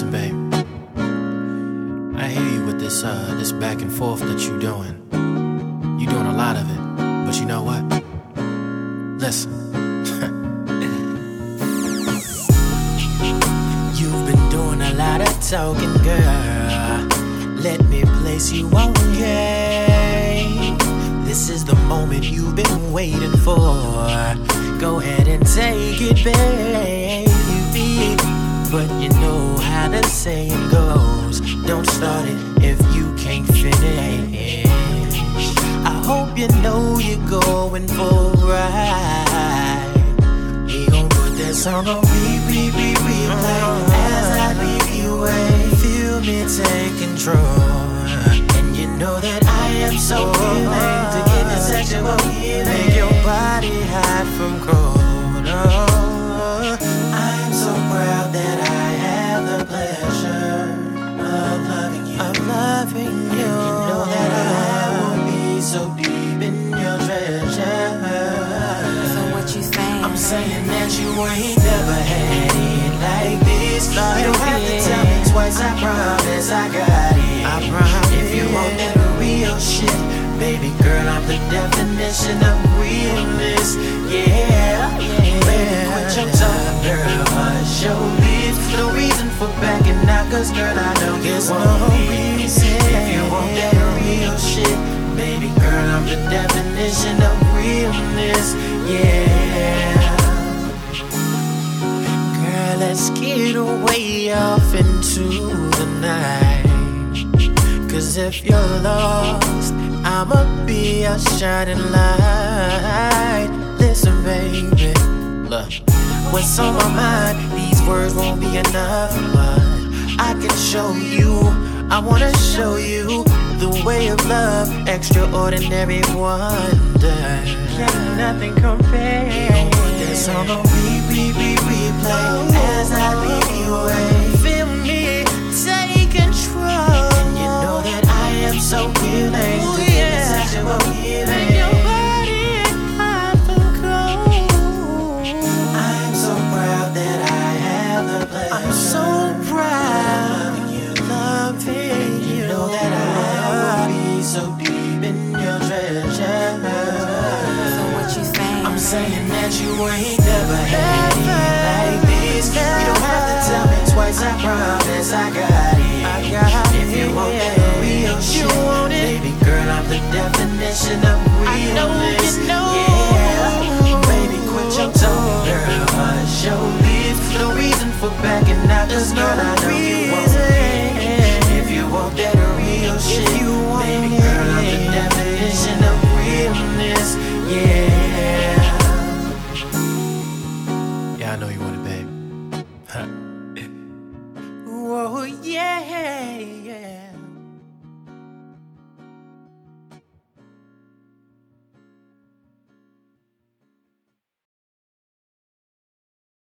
Listen, babe, I hear you with this back and forth that you doing. You doing a lot of it, but you know what? Listen. You've been doing a lot of talking, girl. Let me place you on game. This is the moment you've been waiting for. Go ahead and take it, baby. But you know how the saying goes. Don't start it if you can't finish. I hope you know you're going for a ride. We gon' put that song on replay as I lead you away. Feel me take control. And you know that I am so willing to get the sexual healing. Make your body hide from cold. Oh, I'm so proud that I have the pleasure of loving you. I'm loving you. And you know that I will be so deep in your treasure. So what you saying? I'm saying that you ain't never had it like this. No, you don't have to tell me twice. I promise I got it. I promise. If you want that real shit, baby girl, I'm the definition of realness. Yeah. Baby, quit your talk, girl. Hush your lips. No reason for backing out, 'cause girl, I know there's no reason. If you want that real shit, baby girl, I'm the definition of realness. Yeah. Girl, let's get away off into the night. 'Cause if you're lost, I'ma be a shining light. Listen, baby, look, what's on my mind? These words won't be enough, but I can show you. I wanna show you the way of love, extraordinary wonder. Yeah, nothing compares. You don't put that song on replay as I lead you away. Feel me, take control. So willing, sexual healing. Make your body hide from cold. I'm so proud that I have the pleasure. I'm so proud of loving you. You know that I will be so deep in your treasure. So what you saying? I'm saying that you ain't never had it like this. You don't have to tell me twice. I promise I got it. If you want that real shit, baby girl, I'm the definition of realness. Yeah, baby, quit your talk, girl. Hush your lips. No reason for backing out, 'cause girl, I know you want it. If you want that real shit, baby girl, I'm the definition of realness. Yeah. Yeah, I know you want it, babe.